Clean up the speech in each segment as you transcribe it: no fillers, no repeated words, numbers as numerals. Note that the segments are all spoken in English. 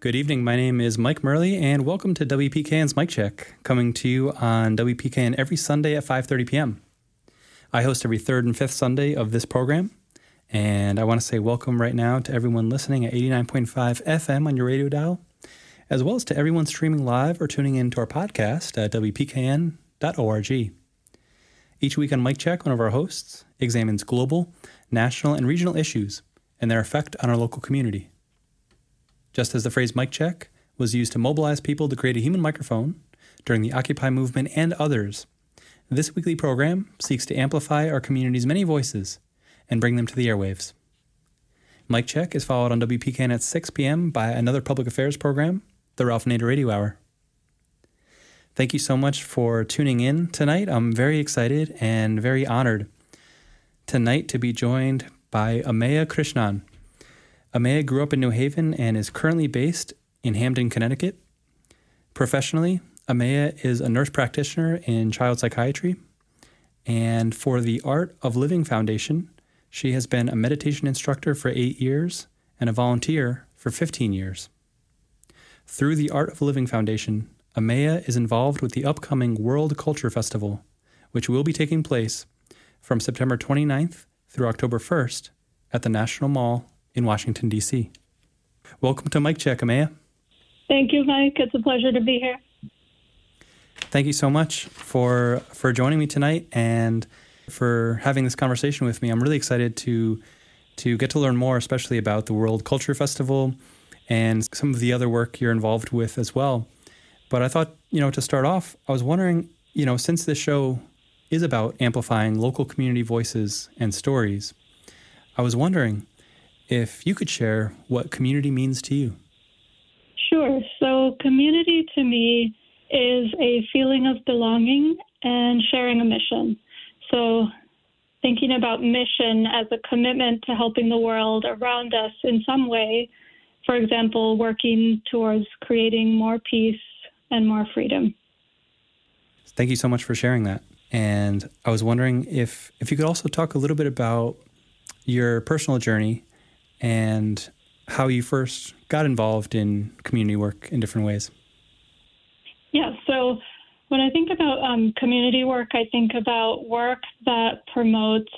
Good evening, my name is Mike Merli, and welcome to WPKN's Mic Check, coming to you on WPKN every Sunday at 5:30 p.m. I host every third and fifth Sunday of this program, and I want to say welcome right now to everyone listening at 89.5 FM on your radio dial, as well as to everyone streaming live or tuning in to our podcast at WPKN.org. Each week on Mic Check, one of our hosts examines global, national, and regional issues and their effect on our local community. Just as the phrase mic check was used to mobilize people to create a human microphone during the Occupy movement and others, this weekly program seeks to amplify our community's many voices and bring them to the airwaves. Mic Check is followed on WPKN at 6 p.m. by another public affairs program, the Ralph Nader Radio Hour. Thank you so much for tuning in tonight. I'm very excited and very honored tonight to be joined by Ameya Krishnan. Ameya grew up in New Haven and is currently based in Hamden, Connecticut. Professionally, Ameya is a nurse practitioner in child psychiatry, and for the Art of Living Foundation, she has been a meditation instructor for 8 years and a volunteer for 15 years. Through the Art of Living Foundation, Ameya is involved with the upcoming World Culture Festival, which will be taking place from September 29th through October 1st at the National Mall in Washington, D.C. Welcome to Mic Check, Ameya. Thank you, Mike. It's a pleasure to be here. Thank you so much for joining me tonight and for having this conversation with me. I'm really excited to get to learn more, especially about the World Culture Festival and some of the other work you're involved with as well. But I thought, to start off, I was wondering, since this show is about amplifying local community voices and stories, I was wondering if you could share what community means to you. Sure. So community to me is a feeling of belonging and sharing a mission. So thinking about mission as a commitment to helping the world around us in some way, for example, working towards creating more peace and more freedom. Thank you so much for sharing that. And I was wondering if you could also talk a little bit about your personal journey and how you first got involved in community work in different ways. Yeah, so when I think about community work, I think about work that promotes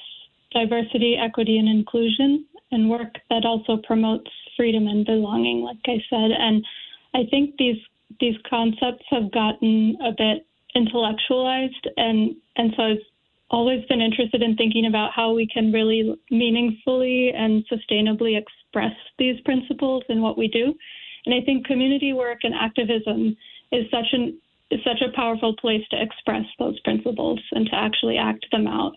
diversity, equity, and inclusion, and work that also promotes freedom and belonging, like I said. And I think these concepts have gotten a bit intellectualized, and so I've always been interested in thinking about how we can really meaningfully and sustainably express these principles in what we do. And I think community work and activism is such a powerful place to express those principles and to actually act them out.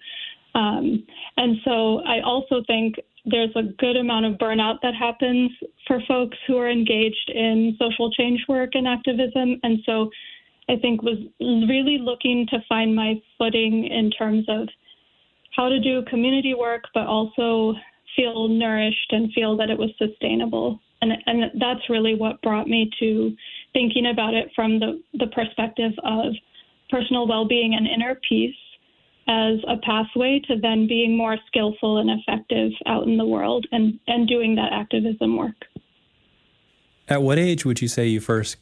And so I also think there's a good amount of burnout that happens for folks who are engaged in social change work and activism. And so I think was really looking to find my footing in terms of how to do community work, but also feel nourished and feel that it was sustainable. And that's really what brought me to thinking about it from the perspective of personal well-being and inner peace as a pathway to then being more skillful and effective out in the world and doing that activism work. At what age would you say you first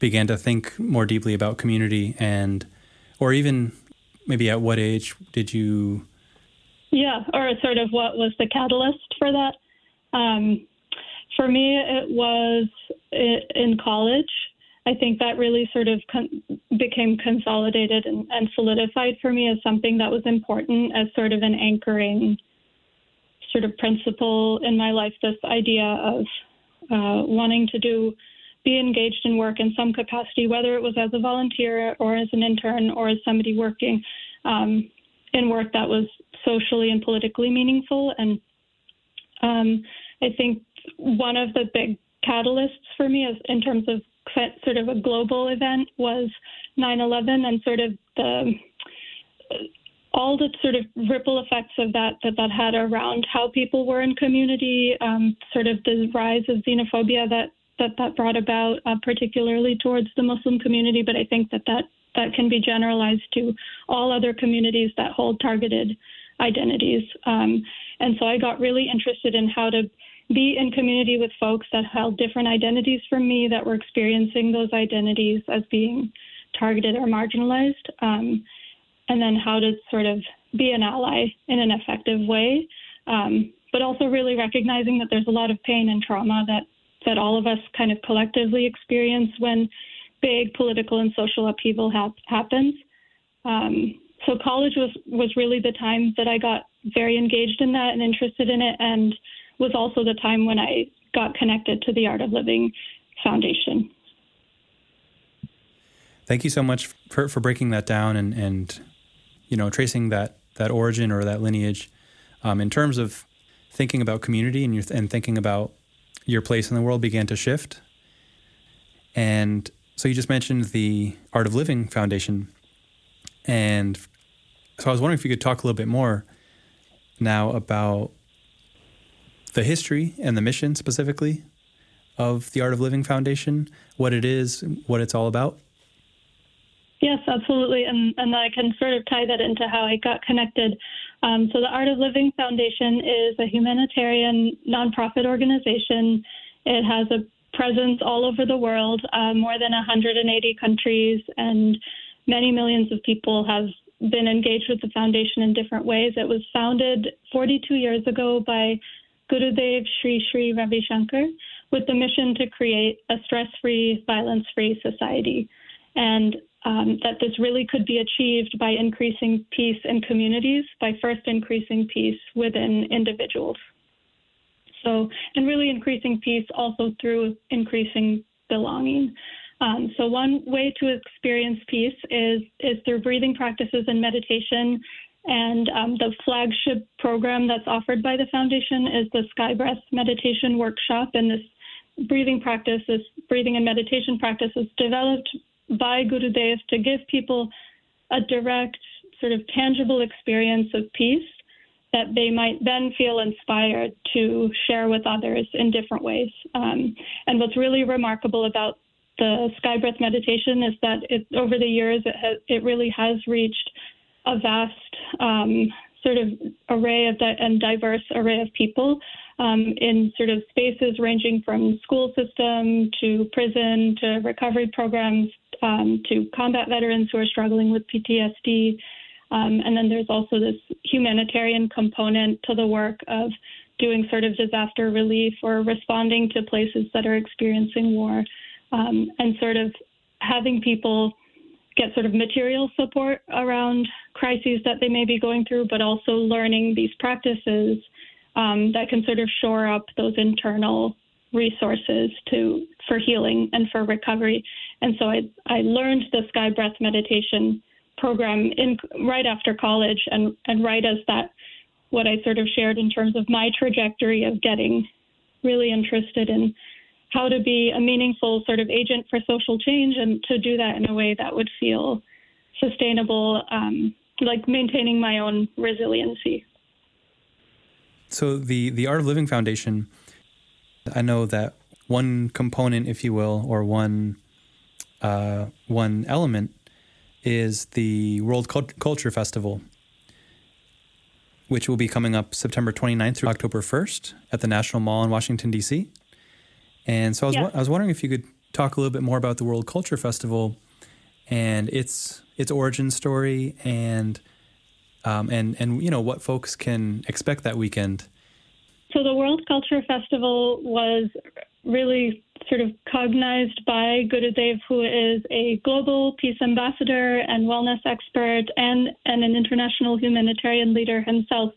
began to think more deeply about community, or even maybe at what age did you? Yeah, or sort of what was the catalyst for that? For me, it was in college. I think that really sort of became consolidated and solidified for me as something that was important as sort of an anchoring sort of principle in my life, this idea of wanting to be engaged in work in some capacity, whether it was as a volunteer or as an intern or as somebody working in work that was socially and politically meaningful. And I think one of the big catalysts for me is in terms of sort of a global event was 9/11 and sort of all the sort of ripple effects of that had around how people were in community, sort of the rise of xenophobia that brought about, particularly towards the Muslim community. But I think that can be generalized to all other communities that hold targeted identities. And so I got really interested in how to be in community with folks that held different identities from me, that were experiencing those identities as being targeted or marginalized, and then how to sort of be an ally in an effective way, but also really recognizing that there's a lot of pain and trauma that all of us kind of collectively experience when big political and social upheaval happens. So college was really the time that I got very engaged in that and interested in it, and was also the time when I got connected to the Art of Living Foundation. Thank you so much for breaking that down and you know, tracing that origin or that lineage in terms of thinking about community and thinking about your place in the world began to shift. And so you just mentioned the Art of Living Foundation. And so I was wondering if you could talk a little bit more now about the history and the mission specifically of the Art of Living Foundation, what it is, what it's all about. Yes, absolutely. And I can sort of tie that into how I got connected. So the Art of Living Foundation is a humanitarian nonprofit organization. It has a presence all over the world, more than 180 countries, and many millions of people have been engaged with the foundation in different ways. It was founded 42 years ago by Gurudev Sri Sri Ravi Shankar with the mission to create a stress-free, violence-free society. And that this really could be achieved by increasing peace in communities, by first increasing peace within individuals. So, and really increasing peace also through increasing belonging. So one way to experience peace is through breathing practices and meditation. And the flagship program that's offered by the foundation is the Sky Breath Meditation Workshop. And this breathing and meditation practice is developed by Gurudev to give people a direct, sort of tangible experience of peace that they might then feel inspired to share with others in different ways. And what's really remarkable about the Sky Breath meditation is that over the years, it really has reached a vast sort of array of and diverse array of people in sort of spaces ranging from school system to prison to recovery programs to combat veterans who are struggling with PTSD. And then there's also this humanitarian component to the work of doing sort of disaster relief or responding to places that are experiencing war, and sort of having people get sort of material support around crises that they may be going through, but also learning these practices that can sort of shore up those internal resources for healing and for recovery. And so I learned the Sky Breath meditation program right after college, and right as that, what I sort of shared in terms of my trajectory of getting really interested in how to be a meaningful sort of agent for social change, and to do that in a way that would feel sustainable, like maintaining my own resiliency. So the Art of Living Foundation, I know that one component, if you will, or one element is the World Culture Festival, which will be coming up September 29th through October 1st at the National Mall in Washington, DC. And so I was wondering if you could talk a little bit more about the World Culture Festival and its origin story, and you know, what folks can expect that weekend. So the World Culture Festival was really sort of cognized by Gurudev, who is a global peace ambassador and wellness expert and an international humanitarian leader himself,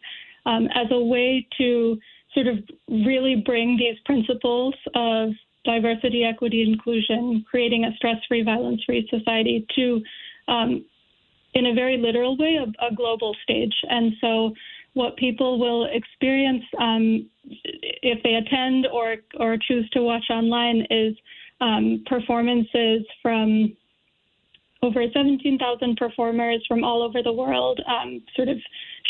as a way to sort of really bring these principles of diversity, equity, inclusion, creating a stress-free, violence-free society to, in a very literal way, a global stage. And so what people will experience if they attend or choose to watch online is performances from over 17,000 performers from all over the world, sort of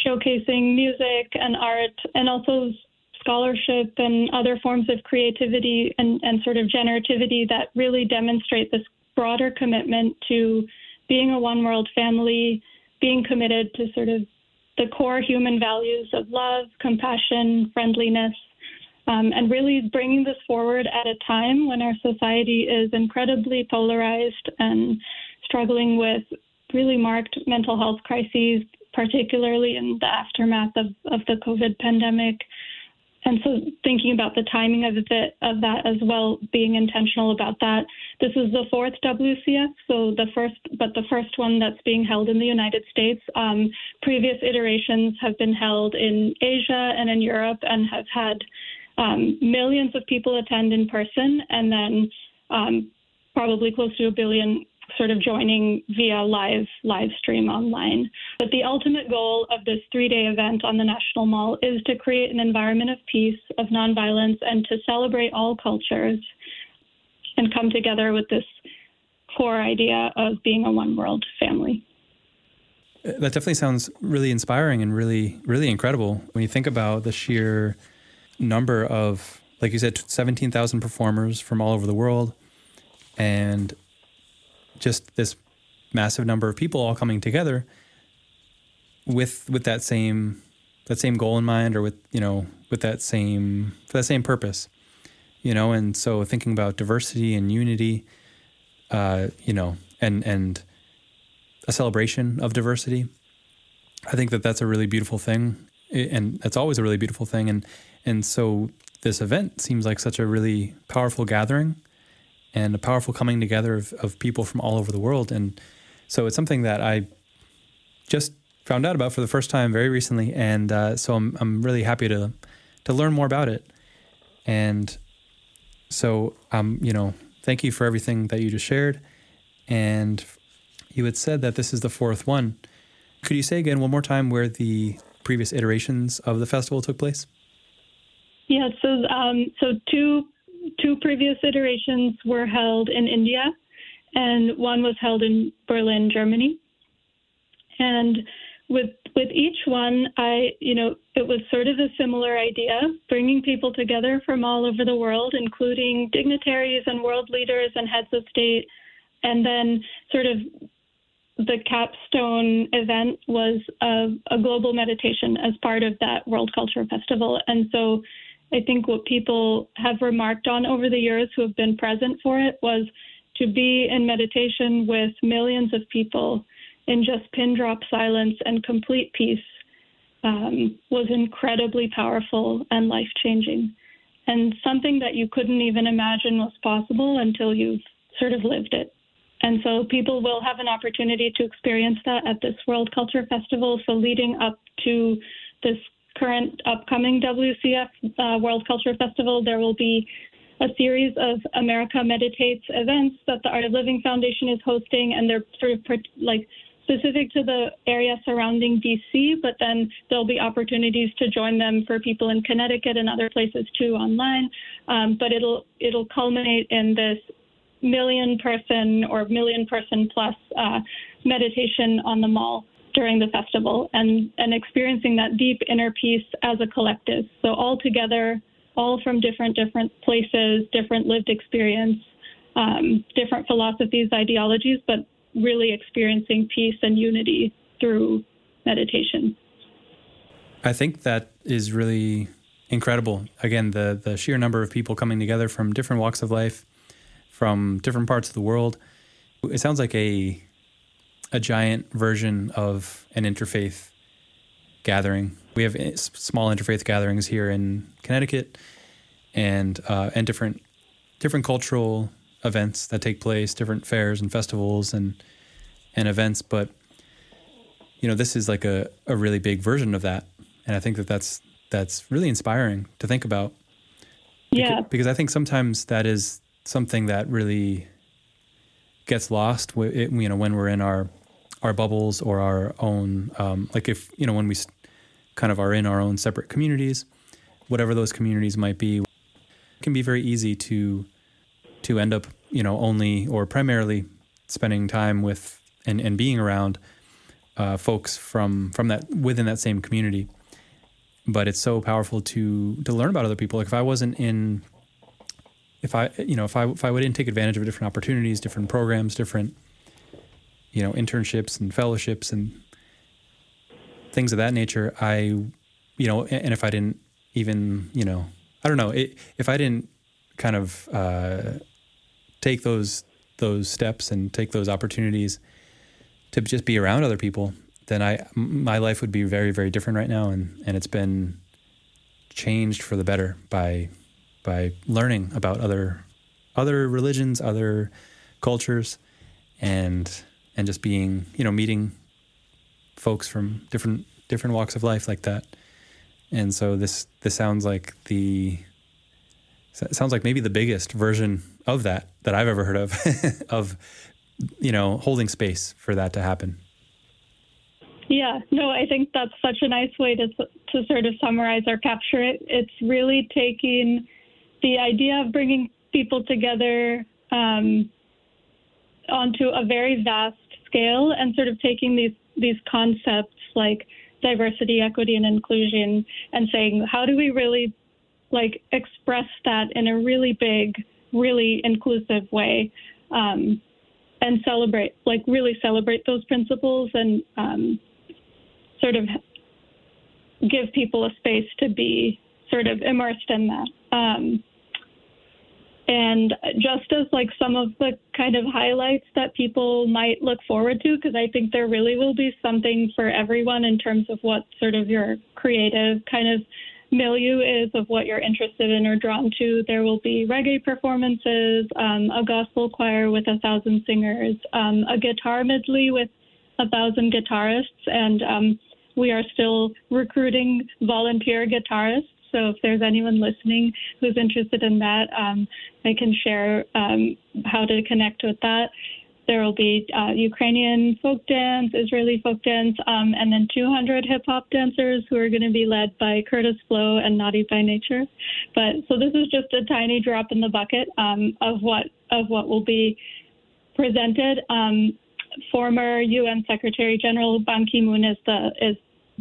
showcasing music and art, and also scholarship and other forms of creativity and sort of generativity that really demonstrate this broader commitment to being a one world family, being committed to sort of the core human values of love, compassion, friendliness, and really bringing this forward at a time when our society is incredibly polarized and struggling with really marked mental health crises, particularly in the aftermath of the COVID pandemic. And so thinking about the timing of that as well, being intentional about that. This is the fourth WCF, the first one that's being held in the United States. Previous iterations have been held in Asia and in Europe and have had millions of people attend in person, and then probably close to 1 billion sort of joining via live stream online. But the ultimate goal of this three-day event on the National Mall is to create an environment of peace, of nonviolence, and to celebrate all cultures and come together with this core idea of being a one-world family. That definitely sounds really inspiring and really, really incredible when you think about the sheer number of, like you said, 17,000 performers from all over the world, and just this massive number of people all coming together with that same goal in mind, or with that same purpose, And so thinking about diversity and unity, and a celebration of diversity, I think that's a really beautiful thing, and that's always a really beautiful thing. And so this event seems like such a really powerful gathering and a powerful coming together of people from all over the world. And so it's something that I just found out about for the first time very recently. And so I'm really happy to learn more about it. And so, thank you for everything that you just shared. And you had said that this is the fourth one. Could you say again one more time where the previous iterations of the festival took place? Yeah, so two previous iterations were held in India, and one was held in Berlin, Germany. And with each one, it was sort of a similar idea, bringing people together from all over the world, including dignitaries and world leaders and heads of state. And then sort of the capstone event was a global meditation as part of that World Culture Festival. And so I think what people have remarked on over the years who have been present for it was to be in meditation with millions of people in just pin drop silence and complete peace was incredibly powerful and life-changing, and something that you couldn't even imagine was possible until you've sort of lived it. And so people will have an opportunity to experience that at this World Culture Festival. So leading up to this current upcoming WCF World Culture Festival, there will be a series of America Meditates events that the Art of Living Foundation is hosting, and they're sort of like specific to the area surrounding DC, but then there'll be opportunities to join them for people in Connecticut and other places too online. But it'll culminate in this million person plus meditation on the mall during the festival, and experiencing that deep inner peace as a collective. So all together, all from different places, different lived experience, different philosophies, ideologies, but really experiencing peace and unity through meditation. I think that is really incredible. Again, the sheer number of people coming together from different walks of life, from different parts of the world. It sounds like a giant version of an interfaith gathering. We have small interfaith gatherings here in Connecticut, and different cultural events that take place, different fairs and festivals and events. But this is like a really big version of that, and I think that's really inspiring to think about. Yeah, because I think sometimes that is something that really gets lost, when we're in our bubbles or our own, when we kind of are in our own separate communities, whatever those communities might be, it can be very easy to end up, only or primarily spending time with and being around folks from that within that same community. But it's so powerful to learn about other people. Like if I wasn't in, if I wouldn't take advantage of different opportunities, different programs, different, internships and fellowships, and things of that nature, and if I didn't even, I don't know, if I didn't kind of take those steps and take those opportunities to just be around other people, then my life would be very, very different right now. And it's been changed for the better by learning about other religions, other cultures, and just being, meeting folks from different walks of life like that. And so this sounds like maybe the biggest version of that I've ever heard of, of, holding space for that to happen. Yeah, no, I think that's such a nice way to sort of summarize or capture it. It's really taking the idea of bringing people together onto a very vast scale and sort of taking these concepts like diversity, equity, and inclusion and saying, how do we really express that in a really big, really inclusive way, and really celebrate those principles and sort of give people a space to be sort of immersed in that. And just as some of the kind of highlights that people might look forward to, because I think there really will be something for everyone in terms of what sort of your creative kind of milieu is, of what you're interested in or drawn to. There will be reggae performances, a gospel choir with 1,000 singers, a guitar medley with 1,000 guitarists, and we are still recruiting volunteer guitarists. So if there's anyone listening who's interested in that, I can share how to connect with that. There will be Ukrainian folk dance, Israeli folk dance, and then 200 hip-hop dancers who are going to be led by Kurtis Blow and Naughty by Nature. But so this is just a tiny drop in the bucket of what will be presented. Former UN Secretary General Ban Ki-moon is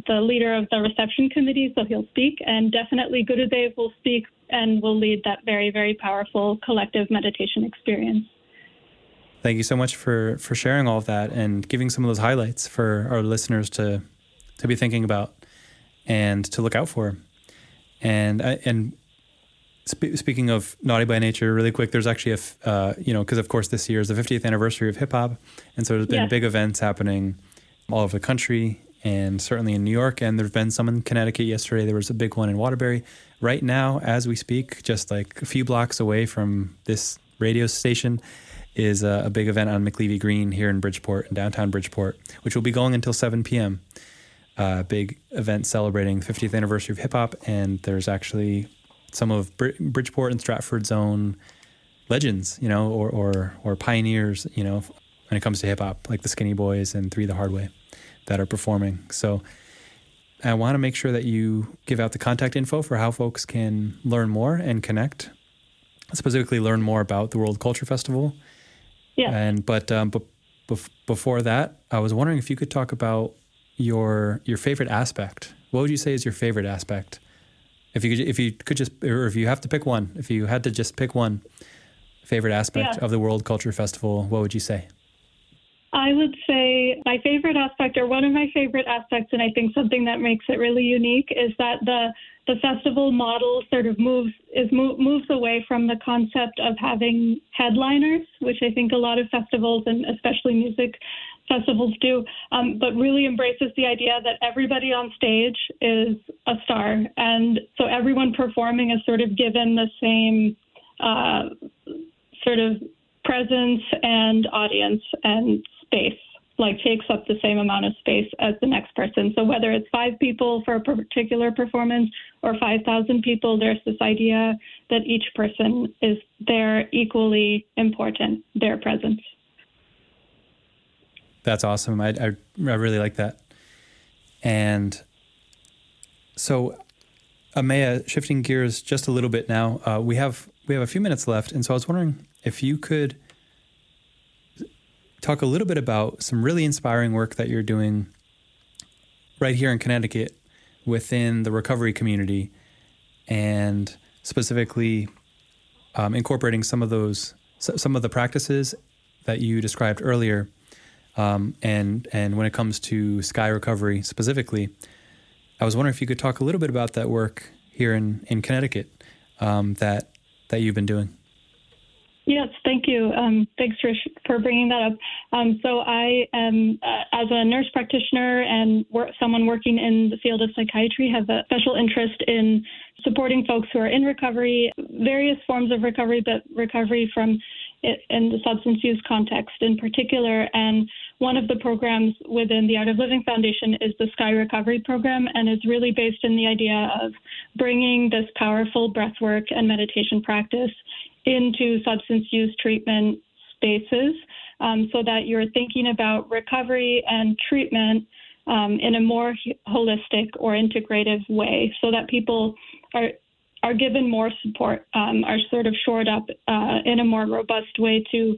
the leader of the reception committee, so he'll speak, and definitely Gurudev will speak and will lead that very, very powerful collective meditation experience. Thank you so much for sharing all of that and giving some of those highlights for our listeners to be thinking about and to look out for. And speaking of Naughty by Nature, really quick, there's actually because of course this year is the 50th anniversary of hip hop, and so there's been big events happening all over the country and certainly in New York, and there've been some in Connecticut yesterday. There was a big one in Waterbury. Right now, as we speak, just a few blocks away from this radio station, is a big event on McLeavy Green here in Bridgeport, in downtown Bridgeport, which will be going until 7 p.m. Big event celebrating the 50th anniversary of hip-hop, and there's actually some of Bridgeport and Stratford's own legends, or pioneers, when it comes to hip-hop, like the Skinny Boys and Three the Hard Way, that are performing. So I want to make sure that you give out the contact info for how folks can learn more and connect, specifically learn more about the World Culture Festival. Yeah. Before that, I was wondering if you could talk about your favorite aspect. What would you say is your favorite aspect? If you have to pick one, if you had to just pick one favorite aspect of the World Culture Festival, what would you say? I would say my favorite aspect, or one of my favorite aspects, and I think something that makes it really unique, is that the festival model sort of moves away from the concept of having headliners, which I think a lot of festivals and especially music festivals do, but really embraces the idea that everybody on stage is a star. And so everyone performing is sort of given the same sort of presence and audience and space, takes up the same amount of space as the next person. So whether it's 5 people for a particular performance or 5,000 people, there's this idea that each person is there equally important, their presence. That's awesome. I really like that. And so, Ameya, shifting gears just a little bit now, we have a few minutes left, and so I was wondering if you could talk a little bit about some really inspiring work that you're doing right here in Connecticut within the recovery community, and specifically incorporating some of the practices that you described earlier And when it comes to Sky Recovery specifically, I was wondering if you could talk a little bit about that work here in Connecticut that you've been doing. Yes, thank you. Thanks for bringing that up. So I am, as a nurse practitioner and someone working in the field of psychiatry, have a special interest in supporting folks who are in recovery, various forms of recovery, but recovery from it in the substance use context in particular. And one of the programs within the Art of Living Foundation is the Sky Recovery program, and is really based in the idea of bringing this powerful breathwork and meditation practice into substance use treatment spaces, so that you're thinking about recovery and treatment in a more holistic or integrative way, so that people are given more support, are sort of shored up in a more robust way to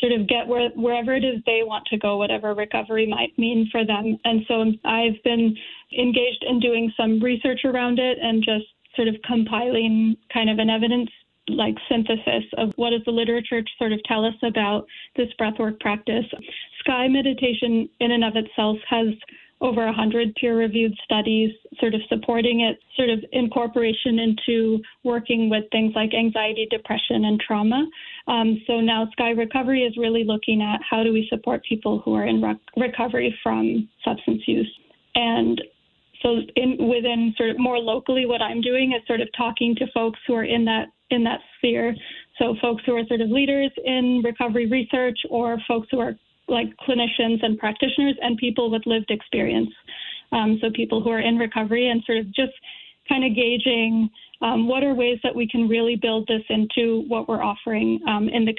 sort of get wherever it is they want to go, whatever recovery might mean for them. And so I've been engaged in doing some research around it and just sort of compiling kind of an evidence-like synthesis of what does the literature sort of tell us about this breathwork practice. Sky meditation in and of itself has over 100 peer-reviewed studies sort of supporting it, sort of incorporation into working with things like anxiety, depression, and trauma. So now Sky Recovery is really looking at how do we support people who are in recovery from substance use. And so within sort of more locally, what I'm doing is sort of talking to folks who are in that sphere. So folks who are sort of leaders in recovery research, or folks who are like clinicians and practitioners, and people with lived experience. So people who are in recovery, and sort of just kind of gauging what are ways that we can really build this into what we're offering in the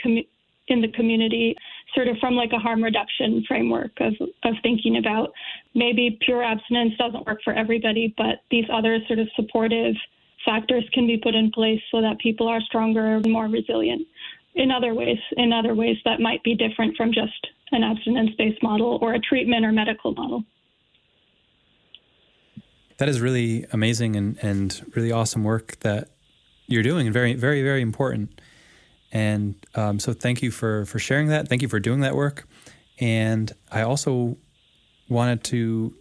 community, sort of from like a harm reduction framework of thinking about maybe pure abstinence doesn't work for everybody, but these other sort of supportive factors can be put in place so that people are stronger and more resilient in other ways that might be different from just an abstinence-based model or a treatment or medical model. That is really amazing and really awesome work that you're doing, and very, very, very important. And so thank you for sharing that. Thank you for doing that work. And I also wanted to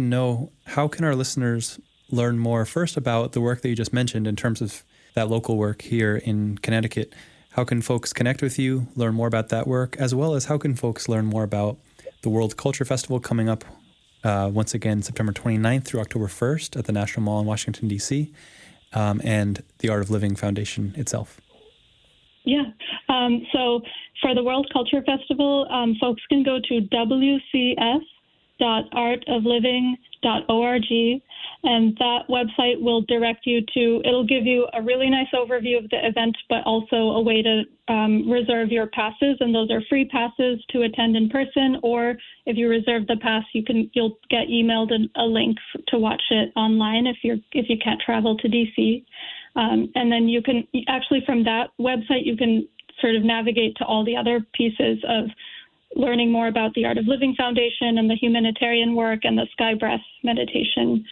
know, how can our listeners learn more first about the work that you just mentioned in terms of that local work here in Connecticut? How can folks connect with you, learn more about that work, as well as how can folks learn more about the World Culture Festival coming up once again, September 29th through October 1st at the National Mall in Washington, DC, and the Art of Living Foundation itself? Yeah. So for the World Culture Festival, folks can go to wcs.artofliving.org. And that website will direct you to, it'll give you a really nice overview of the event, but also a way to reserve your passes. And those are free passes to attend in person, or if you reserve the pass, you'll get emailed a link to watch it online if you can't travel to DC. And then you can actually, from that website, you can sort of navigate to all the other pieces of learning more about the Art of Living Foundation and the humanitarian work and the Sky Breath Meditation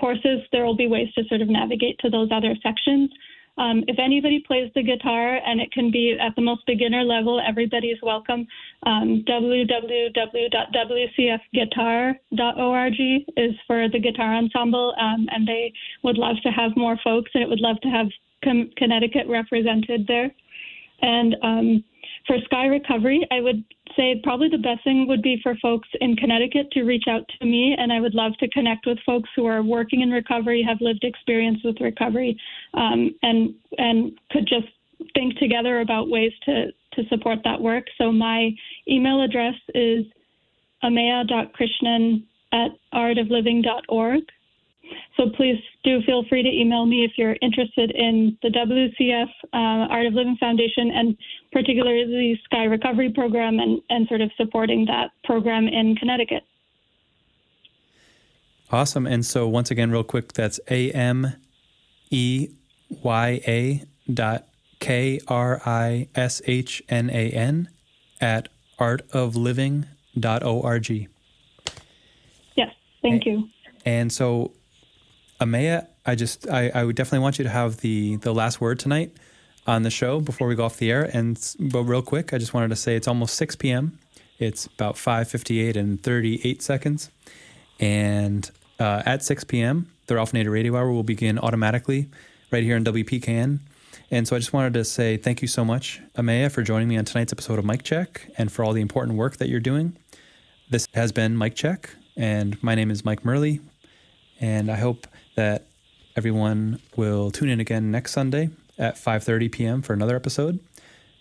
courses. There will be ways to sort of navigate to those other sections. If anybody plays the guitar, and it can be at the most beginner level, everybody is welcome. www.wcfguitar.org is for the guitar ensemble, and they would love to have more folks, and it would love to have Connecticut represented there. And for Sky Recovery, I would say probably the best thing would be for folks in Connecticut to reach out to me, and I would love to connect with folks who are working in recovery, have lived experience with recovery, and could just think together about ways to support that work. So my email address is ameya.krishnan@artofliving.org. So please do feel free to email me if you're interested in the WCF Art of Living Foundation, and particularly the Sky Recovery program, and sort of supporting that program in Connecticut. Awesome. And so once again, real quick, that's ameya.krishnan@artofliving.org. Yes. Thank you. And so, Ameya, I would definitely want you to have the last word tonight on the show before we go off the air. But real quick, I just wanted to say it's almost 6 p.m. It's about 5:58 and 38 seconds. And at 6 p.m., the Alternator Radio Hour will begin automatically right here on WPKN. And so I just wanted to say thank you so much, Ameya, for joining me on tonight's episode of Mic Check and for all the important work that you're doing. This has been Mic Check, and my name is Mike Merli, and I hope that everyone will tune in again next Sunday at 5:30 p.m. for another episode.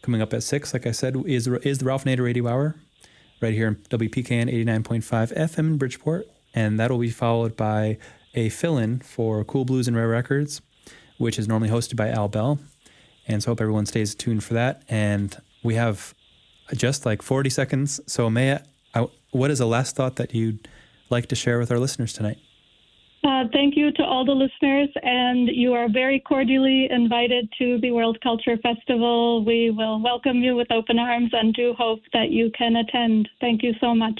Coming up at 6, like I said, is the Alternator Radio Hour right here on WPKN 89.5 FM in Bridgeport, and that will be followed by a fill-in for Cool Blues and Rare Records, which is normally hosted by Al Bell. And so I hope everyone stays tuned for that. And we have just like 40 seconds. So Ameya, what is the last thought that you'd like to share with our listeners tonight? Thank you to all the listeners, and you are very cordially invited to the World Culture Festival. We will welcome you with open arms and do hope that you can attend. Thank you so much.